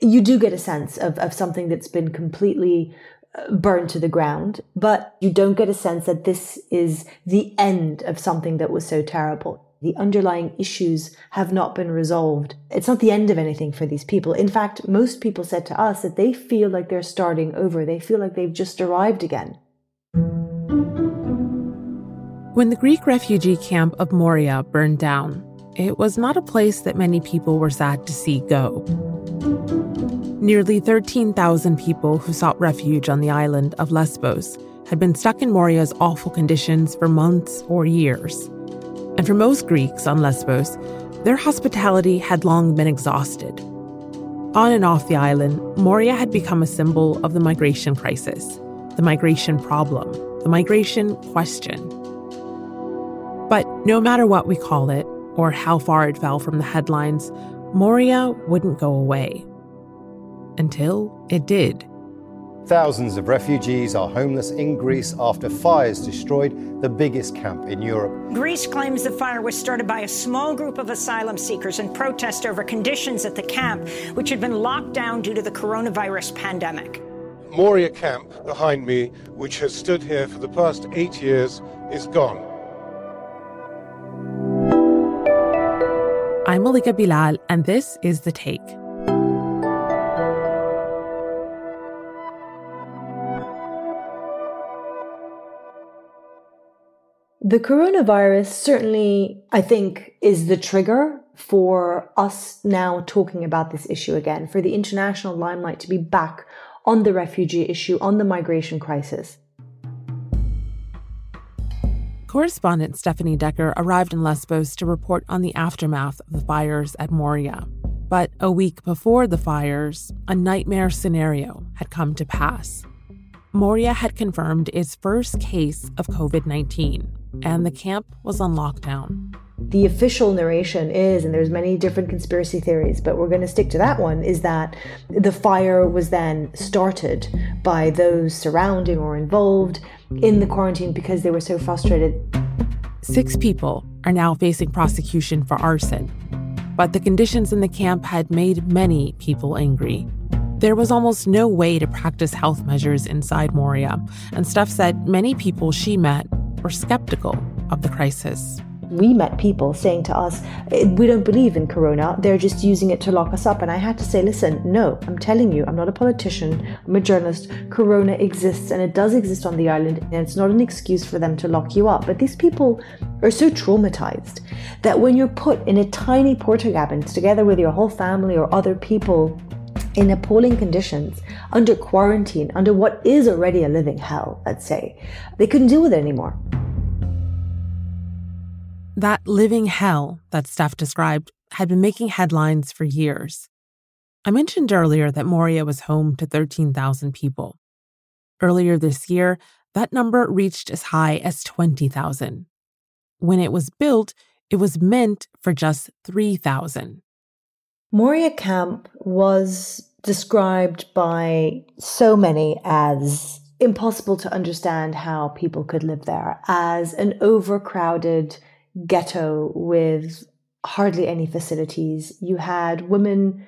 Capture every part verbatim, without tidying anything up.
you do get a sense of, of something that's been completely burned to the ground, but you don't get a sense that this is the end of something that was so terrible. The underlying issues have not been resolved. It's not the end of anything for these people. In fact, most people said to us that they feel like they're starting over. They feel like they've just arrived again. When the Greek refugee camp of Moria burned down, it was not a place that many people were sad to see go. Nearly thirteen thousand people who sought refuge on the island of Lesbos had been stuck in Moria's awful conditions for months or years. And for most Greeks on Lesbos, their hospitality had long been exhausted. On and off the island, Moria had become a symbol of the migration crisis, the migration problem, the migration question. But no matter what we call it, or how far it fell from the headlines, Moria wouldn't go away. Until it did. Thousands of refugees are homeless in Greece after fires destroyed the biggest camp in Europe. Greece claims the fire was started by a small group of asylum seekers in protest over conditions at the camp, which had been locked down due to the coronavirus pandemic. Moria camp behind me, which has stood here for the past eight years, is gone. I'm Malika Bilal, and this is The Take. The coronavirus certainly, I think, is the trigger for us now talking about this issue again, for the international limelight to be back on the refugee issue, on the migration crisis. Correspondent Stephanie Decker arrived in Lesbos to report on the aftermath of the fires at Moria. But a week before the fires, a nightmare scenario had come to pass. Moria had confirmed its first case of covid nineteen. And the camp was on lockdown. The official narration is, and there's many different conspiracy theories, but we're going to stick to that one, is that the fire was then started by those surrounding or involved in the quarantine because they were so frustrated. Six people are now facing prosecution for arson. But the conditions in the camp had made many people angry. There was almost no way to practice health measures inside Moria, and Steph said many people she met were skeptical of the crisis. We met people saying to us, we don't believe in corona, they're just using it to lock us up. And I had to say, listen, no, I'm telling you, I'm not a politician, I'm a journalist. Corona exists, and it does exist on the island, and it's not an excuse for them to lock you up. But these people are so traumatized that when you're put in a tiny porta cabin together with your whole family or other people in appalling conditions, under quarantine, under what is already a living hell, let's say, they couldn't deal with it anymore. That living hell that Steph described had been making headlines for years. I mentioned earlier that Moria was home to thirteen thousand people. Earlier this year, that number reached as high as twenty thousand. When it was built, it was meant for just three thousand. Moria camp was described by so many as impossible to understand how people could live there, as an overcrowded ghetto with hardly any facilities. You had women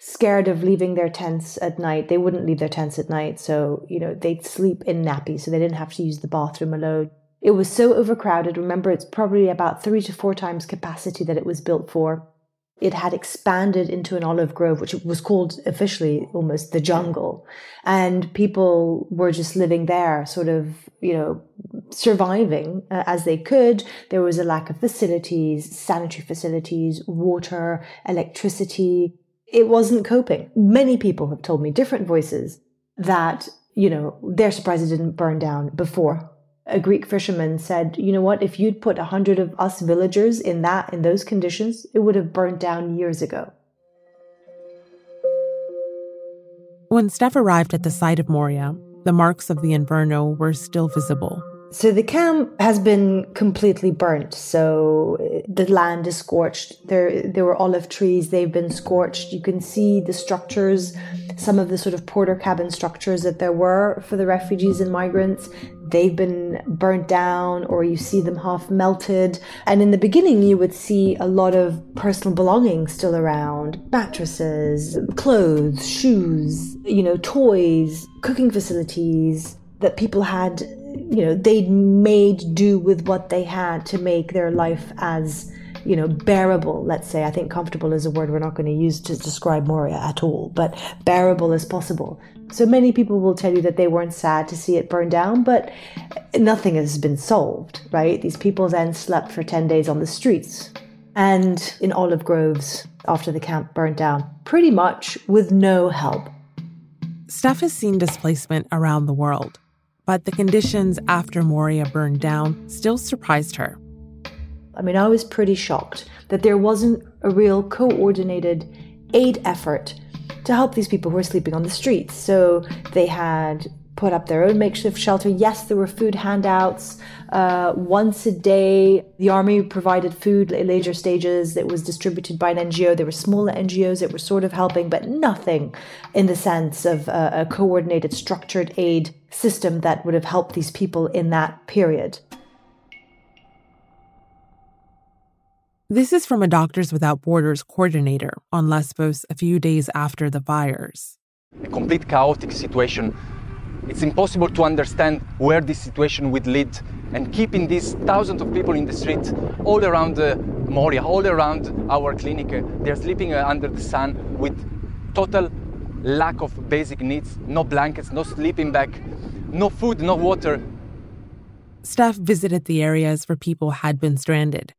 scared of leaving their tents at night. They wouldn't leave their tents at night, so you know they'd sleep in nappies, so they didn't have to use the bathroom alone. It was so overcrowded. Remember, it's probably about three to four times capacity that it was built for. It had expanded into an olive grove, which was called officially almost the jungle. And people were just living there, sort of, you know, surviving uh, as they could. There was a lack of facilities, sanitary facilities, water, electricity. It wasn't coping. Many people have told me, different voices, that, you know, they're surprised it didn't burn down before. A Greek fisherman said, you know what, if you'd put a hundred of us villagers in that, in those conditions, it would have burned down years ago. When Steph arrived at the site of Moria, the marks of the inferno were still visible. So the camp has been completely burnt. So the land is scorched. There, there were olive trees. They've been scorched. You can see the structures, some of the sort of porter cabin structures that there were for the refugees and migrants. they've been burnt down, or you see them half melted. And in the beginning, you would see a lot of personal belongings still around. Mattresses, clothes, shoes, you know, toys, cooking facilities that people had, you know, they'd made do with what they had to make their life as, you know, bearable, let's say. I think comfortable is a word we're not going to use to describe Moria at all, but bearable as possible. So many people will tell you that they weren't sad to see it burn down, but nothing has been solved, right? These people then slept for ten days on the streets and in olive groves after the camp burned down, pretty much with no help. Steph has seen displacement around the world, but the conditions after Moria burned down still surprised her. I mean, I was pretty shocked that there wasn't a real coordinated aid effort to help these people who were sleeping on the streets. So they had put up their own makeshift shelter. Yes, there were food handouts uh, once a day. The army provided food at later stages that was distributed by an N G O. There were smaller N G Os that were sort of helping, but nothing in the sense of uh, a coordinated, structured aid system that would have helped these people in that period. This is from a Doctors Without Borders coordinator on Lesbos a few days after the fires. A complete chaotic situation. It's impossible to understand where this situation would lead, and keeping these thousands of people in the street all around uh, Moria, all around our clinic. Uh, they're sleeping uh, under the sun with total lack of basic needs. No blankets, no sleeping bag, no food, no water. Staff visited the areas where people had been stranded.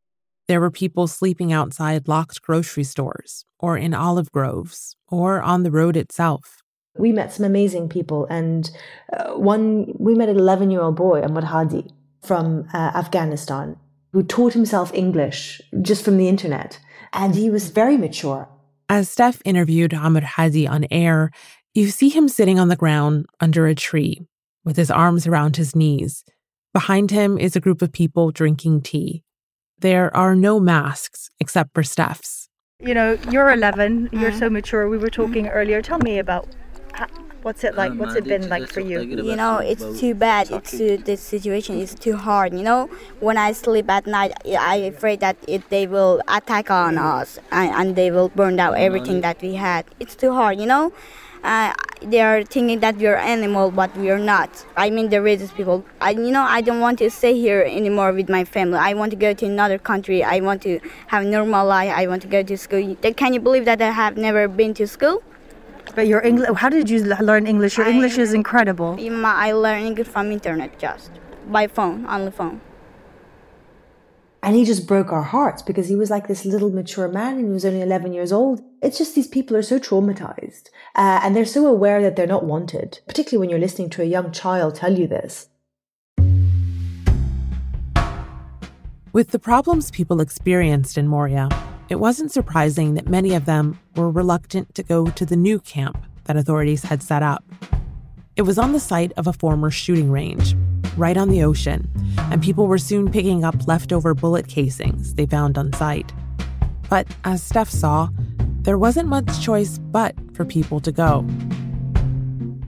There were people sleeping outside locked grocery stores or in olive groves or on the road itself. We met some amazing people, and uh, one we met an eleven-year-old boy, Amir Hadi, from uh, Afghanistan, who taught himself English just from the internet, and he was very mature. As Steph interviewed Amir Hadi on air, you see him sitting on the ground under a tree with his arms around his knees. Behind him is a group of people drinking tea. There are no masks except for Steph's. You know, you're eleven, you're mm-hmm. so mature. We were talking mm-hmm. earlier. Tell me about how, what's it like, what's it been like for you? You know, it's too bad. It's too, this situation is too hard. You know, when I sleep at night, I'm afraid that it, they will attack on us and, and they will burn down everything that we had. It's too hard, you know. Uh, they are thinking that we are animal, but we are not. I mean, the racist people. I, you know, I don't want to stay here anymore with my family. I want to go to another country. I want to have a normal life. I want to go to school. Can you believe that I have never been to school? But your English, how did you learn English? Your I, English is incredible. I learned English from internet, just by phone, on the phone. And he just broke our hearts because he was like this little mature man and he was only eleven years old. It's just these people are so traumatized uh, and they're so aware that they're not wanted, particularly when you're listening to a young child tell you this. With the problems people experienced in Moria, it wasn't surprising that many of them were reluctant to go to the new camp that authorities had set up. It was on the site of a former shooting range, right on the ocean, and people were soon picking up leftover bullet casings they found on site. But as Steph saw, there wasn't much choice but for people to go.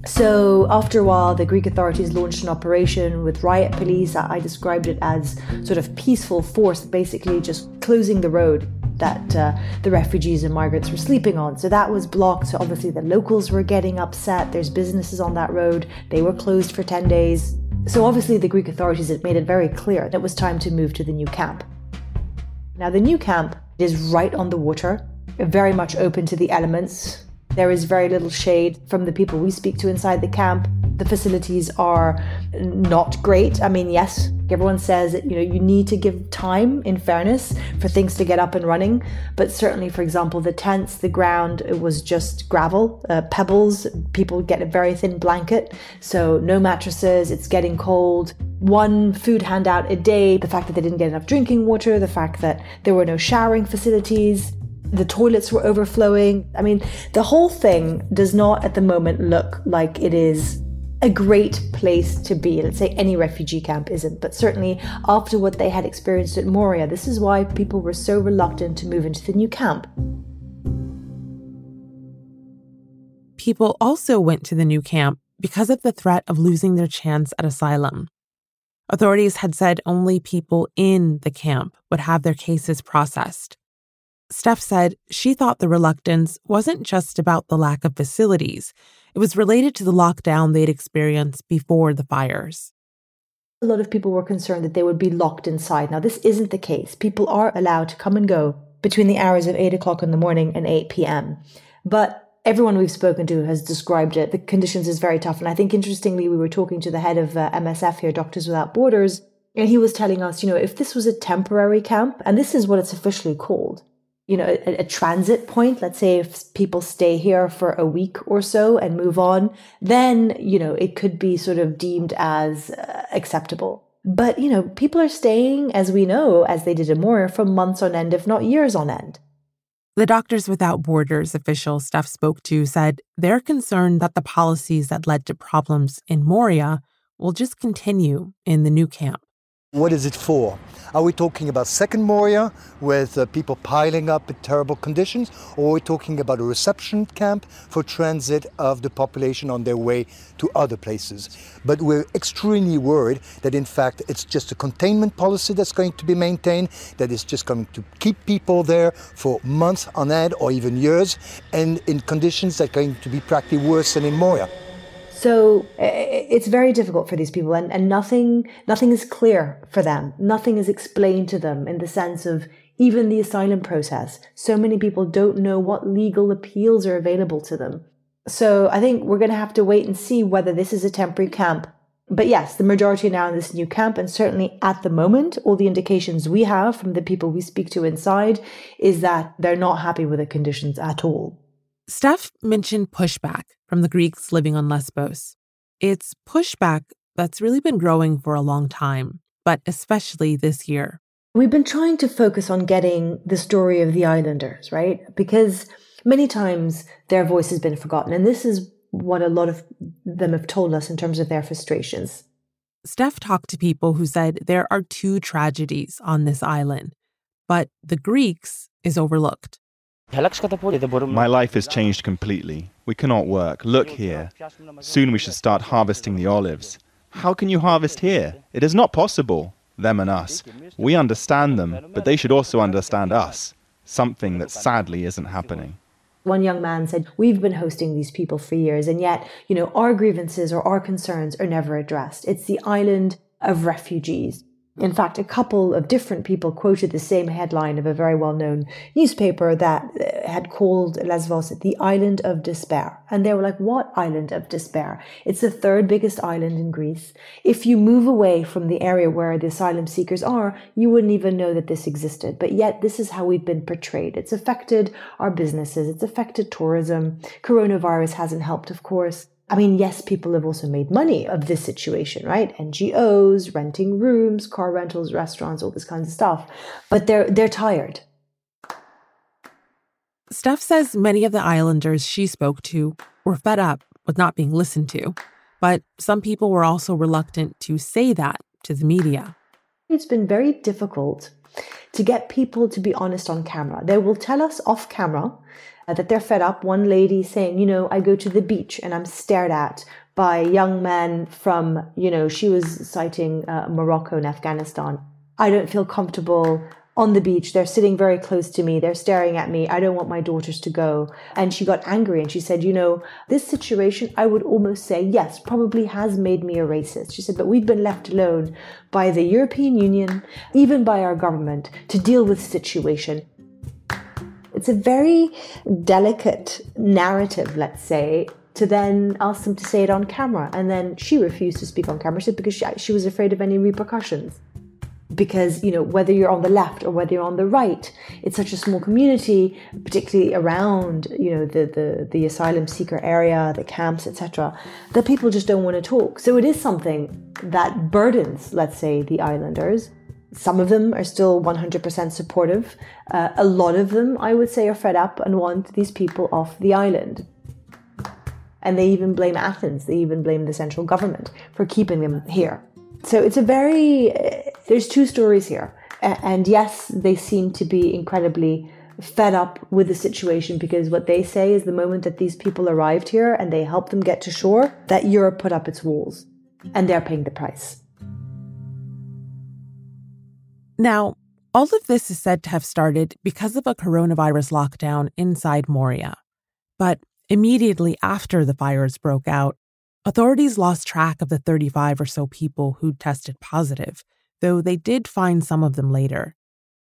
So after a while, the Greek authorities launched an operation with riot police. I described it as sort of peaceful force, basically just closing the road that uh, the refugees and migrants were sleeping on. So that was blocked. So obviously the locals were getting upset. There's businesses on that road. They were closed for ten days. So obviously the Greek authorities had made it very clear that it was time to move to the new camp. Now the new camp is right on the water, very much open to the elements. There is very little shade from the people we speak to inside the camp. The facilities are not great. I mean, yes, everyone says that, you know, you need to give time, in fairness, for things to get up and running. But certainly, for example, the tents, the ground, it was just gravel, uh, pebbles. People get a very thin blanket, so no mattresses, it's getting cold. One food handout a day, the fact that they didn't get enough drinking water, the fact that there were no showering facilities. The toilets were overflowing. I mean, the whole thing does not at the moment look like it is a great place to be. Let's say any refugee camp isn't, but certainly after what they had experienced at Moria, this is why people were so reluctant to move into the new camp. People also went to the new camp because of the threat of losing their chance at asylum. Authorities had said only people in the camp would have their cases processed. Steph said she thought the reluctance wasn't just about the lack of facilities. It was related to the lockdown they'd experienced before the fires. A lot of people were concerned that they would be locked inside. Now, this isn't the case. People are allowed to come and go between the hours of eight o'clock in the morning and eight p.m. But everyone we've spoken to has described it. The conditions is very tough. And I think, interestingly, we were talking to the head of uh, M S F here, Doctors Without Borders, and he was telling us, you know, if this was a temporary camp, and this is what it's officially called, you know, a, a transit point, let's say if people stay here for a week or so and move on, then, you know, it could be sort of deemed as uh, acceptable. But, you know, people are staying, as we know, as they did in Moria, for months on end, if not years on end. The Doctors Without Borders official Steph spoke to said they're concerned that the policies that led to problems in Moria will just continue in the new camp. What is it for? Are we talking about second Moria with uh, people piling up in terrible conditions? Or are we talking about a reception camp for transit of the population on their way to other places? But we're extremely worried that, in fact, it's just a containment policy that's going to be maintained, that is just going to keep people there for months on end or even years, and in conditions that are going to be practically worse than in Moria. So it's very difficult for these people, and, and nothing nothing is clear for them. Nothing is explained to them in the sense of even the asylum process. So many people don't know what legal appeals are available to them. So I think we're going to have to wait and see whether this is a temporary camp. But yes, the majority are now in this new camp, and certainly at the moment, all the indications we have from the people we speak to inside is that they're not happy with the conditions at all. Steph mentioned pushback from the Greeks living on Lesbos. It's pushback that's really been growing for a long time, but especially this year. We've been trying to focus on getting the story of the islanders, right? Because many times their voice has been forgotten, and this is what a lot of them have told us in terms of their frustrations. Steph talked to people who said there are two tragedies on this island, but the Greeks is overlooked. My life has changed completely. We cannot work. Look here. Soon we should start harvesting the olives. How can you harvest here? It is not possible. Them and us. We understand them, but they should also understand us. Something that sadly isn't happening. One young man said, we've been hosting these people for years, and yet, you know, our grievances or our concerns are never addressed. It's the island of refugees. In fact, a couple of different people quoted the same headline of a very well-known newspaper that had called Lesbos the island of despair. And they were like, what island of despair? It's the third biggest island in Greece. If you move away from the area where the asylum seekers are, you wouldn't even know that this existed. But yet, this is how we've been portrayed. It's affected our businesses. It's affected tourism. Coronavirus hasn't helped, of course. I mean, yes, people have also made money of this situation, right? N G Os, renting rooms, car rentals, restaurants, all this kinds of stuff. But they're they're tired. Steph says many of the islanders she spoke to were fed up with not being listened to. But some people were also reluctant to say that to the media. It's been very difficult to get people to be honest on camera. They will tell us off camera uh, that they're fed up. One lady saying, you know, I go to the beach and I'm stared at by young men from, you know, she was citing uh, Morocco and Afghanistan. I don't feel comfortable on the beach. They're sitting very close to me. They're staring at me. I don't want my daughters to go. And she got angry and she said, you know, this situation, I would almost say, yes, probably has made me a racist. She said, but we've been left alone by the European Union, even by our government, to deal with the situation. It's a very delicate narrative, let's say, to then ask them to say it on camera. And then she refused to speak on camera because she, she was afraid of any repercussions. Because, you know, whether you're on the left or whether you're on the right, it's such a small community, particularly around, you know, the, the, the asylum seeker area, the camps, et cetera, that people just don't want to talk. So it is something that burdens, let's say, the islanders. Some of them are still one hundred percent supportive. Uh, a lot of them, I would say, are fed up and want these people off the island. And they even blame Athens. They even blame the central government for keeping them here. So it's a very, uh, there's two stories here. A- and yes, they seem to be incredibly fed up with the situation because what they say is the moment that these people arrived here and they helped them get to shore, that Europe put up its walls and they're paying the price. Now, all of this is said to have started because of a coronavirus lockdown inside Moria. But immediately after the fires broke out, authorities lost track of the thirty-five or so people who tested positive, though they did find some of them later.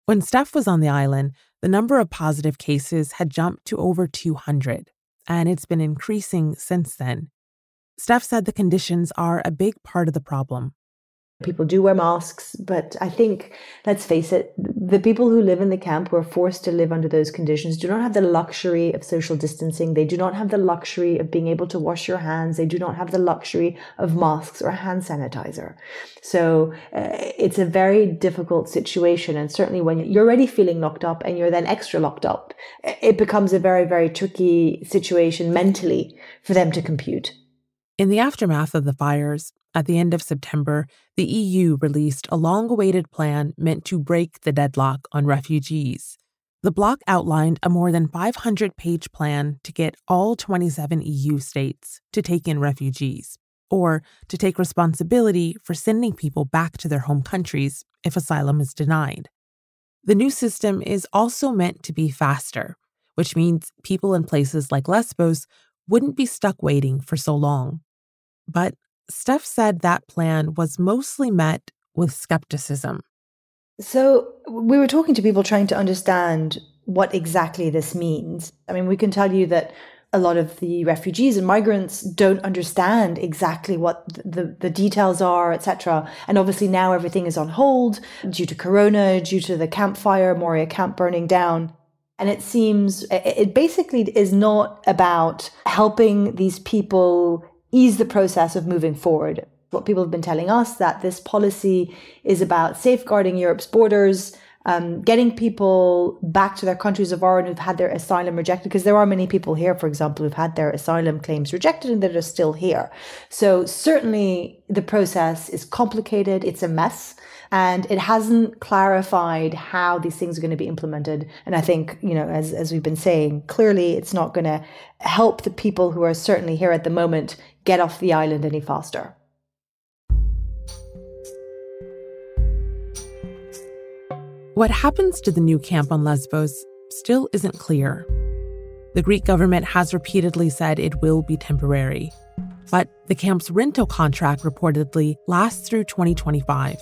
When Steph was on the island, the number of positive cases had jumped to over two hundred, and it's been increasing since then. Steph said the conditions are a big part of the problem. People do wear masks, but I think, let's face it, the people who live in the camp who are forced to live under those conditions do not have the luxury of social distancing. They do not have the luxury of being able to wash your hands. They do not have the luxury of masks or hand sanitizer. So uh, it's a very difficult situation. And certainly when you're already feeling locked up and you're then extra locked up, it becomes a very, very tricky situation mentally for them to compute. In the aftermath of the fires, at the end of September, the E U released a long-awaited plan meant to break the deadlock on refugees. The bloc outlined a more than five hundred page plan to get all twenty-seven E U states to take in refugees, or to take responsibility for sending people back to their home countries if asylum is denied. The new system is also meant to be faster, which means people in places like Lesbos wouldn't be stuck waiting for so long. But Steph said that plan was mostly met with skepticism. So we were talking to people trying to understand what exactly this means. I mean, we can tell you that a lot of the refugees and migrants don't understand exactly what the, the details are, et cetera. And obviously now everything is on hold due to Corona, due to the campfire, Moria camp burning down. And it seems it basically is not about helping these people ease the process of moving forward. What people have been telling us, that this policy is about safeguarding Europe's borders, um, getting people back to their countries of origin who've had their asylum rejected, because there are many people here, for example, who've had their asylum claims rejected and that are still here. So certainly the process is complicated, it's a mess, and it hasn't clarified how these things are going to be implemented. And I think, you know, as, as we've been saying, clearly it's not going to help the people who are certainly here at the moment get off the island any faster. What happens to the new camp on Lesbos still isn't clear. The Greek government has repeatedly said it will be temporary, but the camp's rental contract reportedly lasts through twenty twenty-five.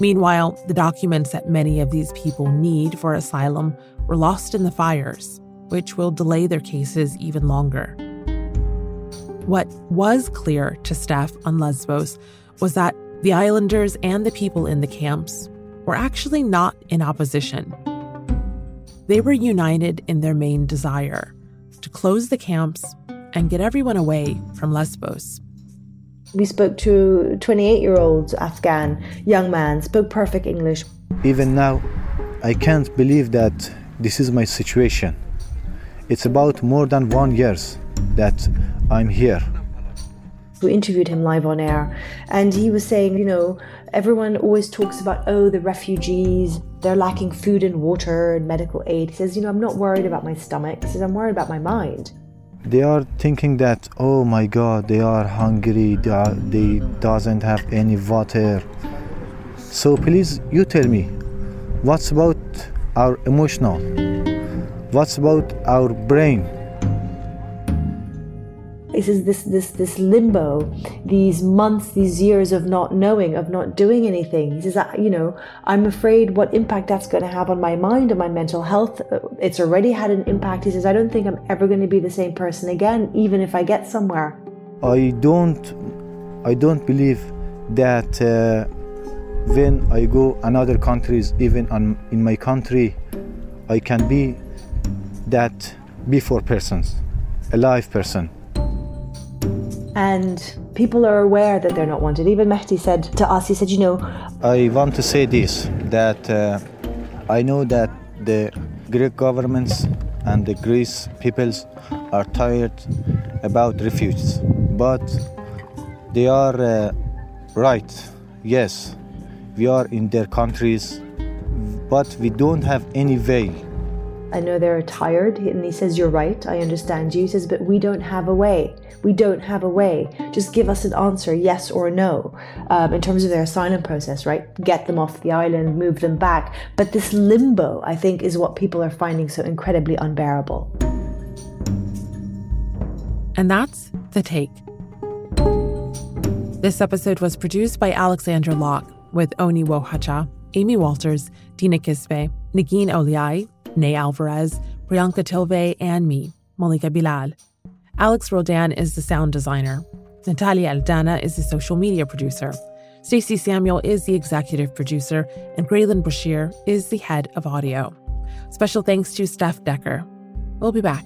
Meanwhile, the documents that many of these people need for asylum were lost in the fires, which will delay their cases even longer. What was clear to staff on Lesbos was that the islanders and the people in the camps were actually not in opposition. They were united in their main desire to close the camps and get everyone away from Lesbos. We spoke to a twenty-eight-year-old Afghan young man, spoke perfect English. Even now, I can't believe that this is my situation. It's about more than one year that I'm here. We interviewed him live on air, and he was saying, you know, everyone always talks about, oh, the refugees, they're lacking food and water and medical aid. He says, you know, I'm not worried about my stomach. He says, I'm worried about my mind. They are thinking that, oh my God, they are hungry, they, are, they doesn't have any water. So please, you tell me, what's about our emotional? What's about our brain? It is this, this, this limbo, these months, these years of not knowing, of not doing anything. He says, you know, I'm afraid what impact that's going to have on my mind and my mental health. It's already had an impact. He says, I don't think I'm ever going to be the same person again, even if I get somewhere. I don't, I don't believe that uh, when I go another countries, even on, in my country, I can be that before persons, a live person. And people are aware that they're not wanted. Even Mehdi said to us, he said, you know, I want to say this, that uh, I know that the Greek governments and the Greece peoples are tired about refugees, but they are uh, right. Yes, we are in their countries, but we don't have any way I know they're tired. And he says, you're right, I understand you. He says, but we don't have a way. We don't have a way. Just give us an answer, yes or no, um, in terms of their asylum process, right? Get them off the island, move them back. But this limbo, I think, is what people are finding so incredibly unbearable. And that's The Take. This episode was produced by Alexandra Locke with Oni Wohacha, Amy Walters, Dina Kispe, Negin Oliay, Ney Alvarez, Priyanka Tilve, and me, Malika Bilal. Alex Rodan is the sound designer. Natalia Aldana is the social media producer. Stacey Samuel is the executive producer, and Graylin Bushier is the head of audio. Special thanks to Steph Decker. We'll be back.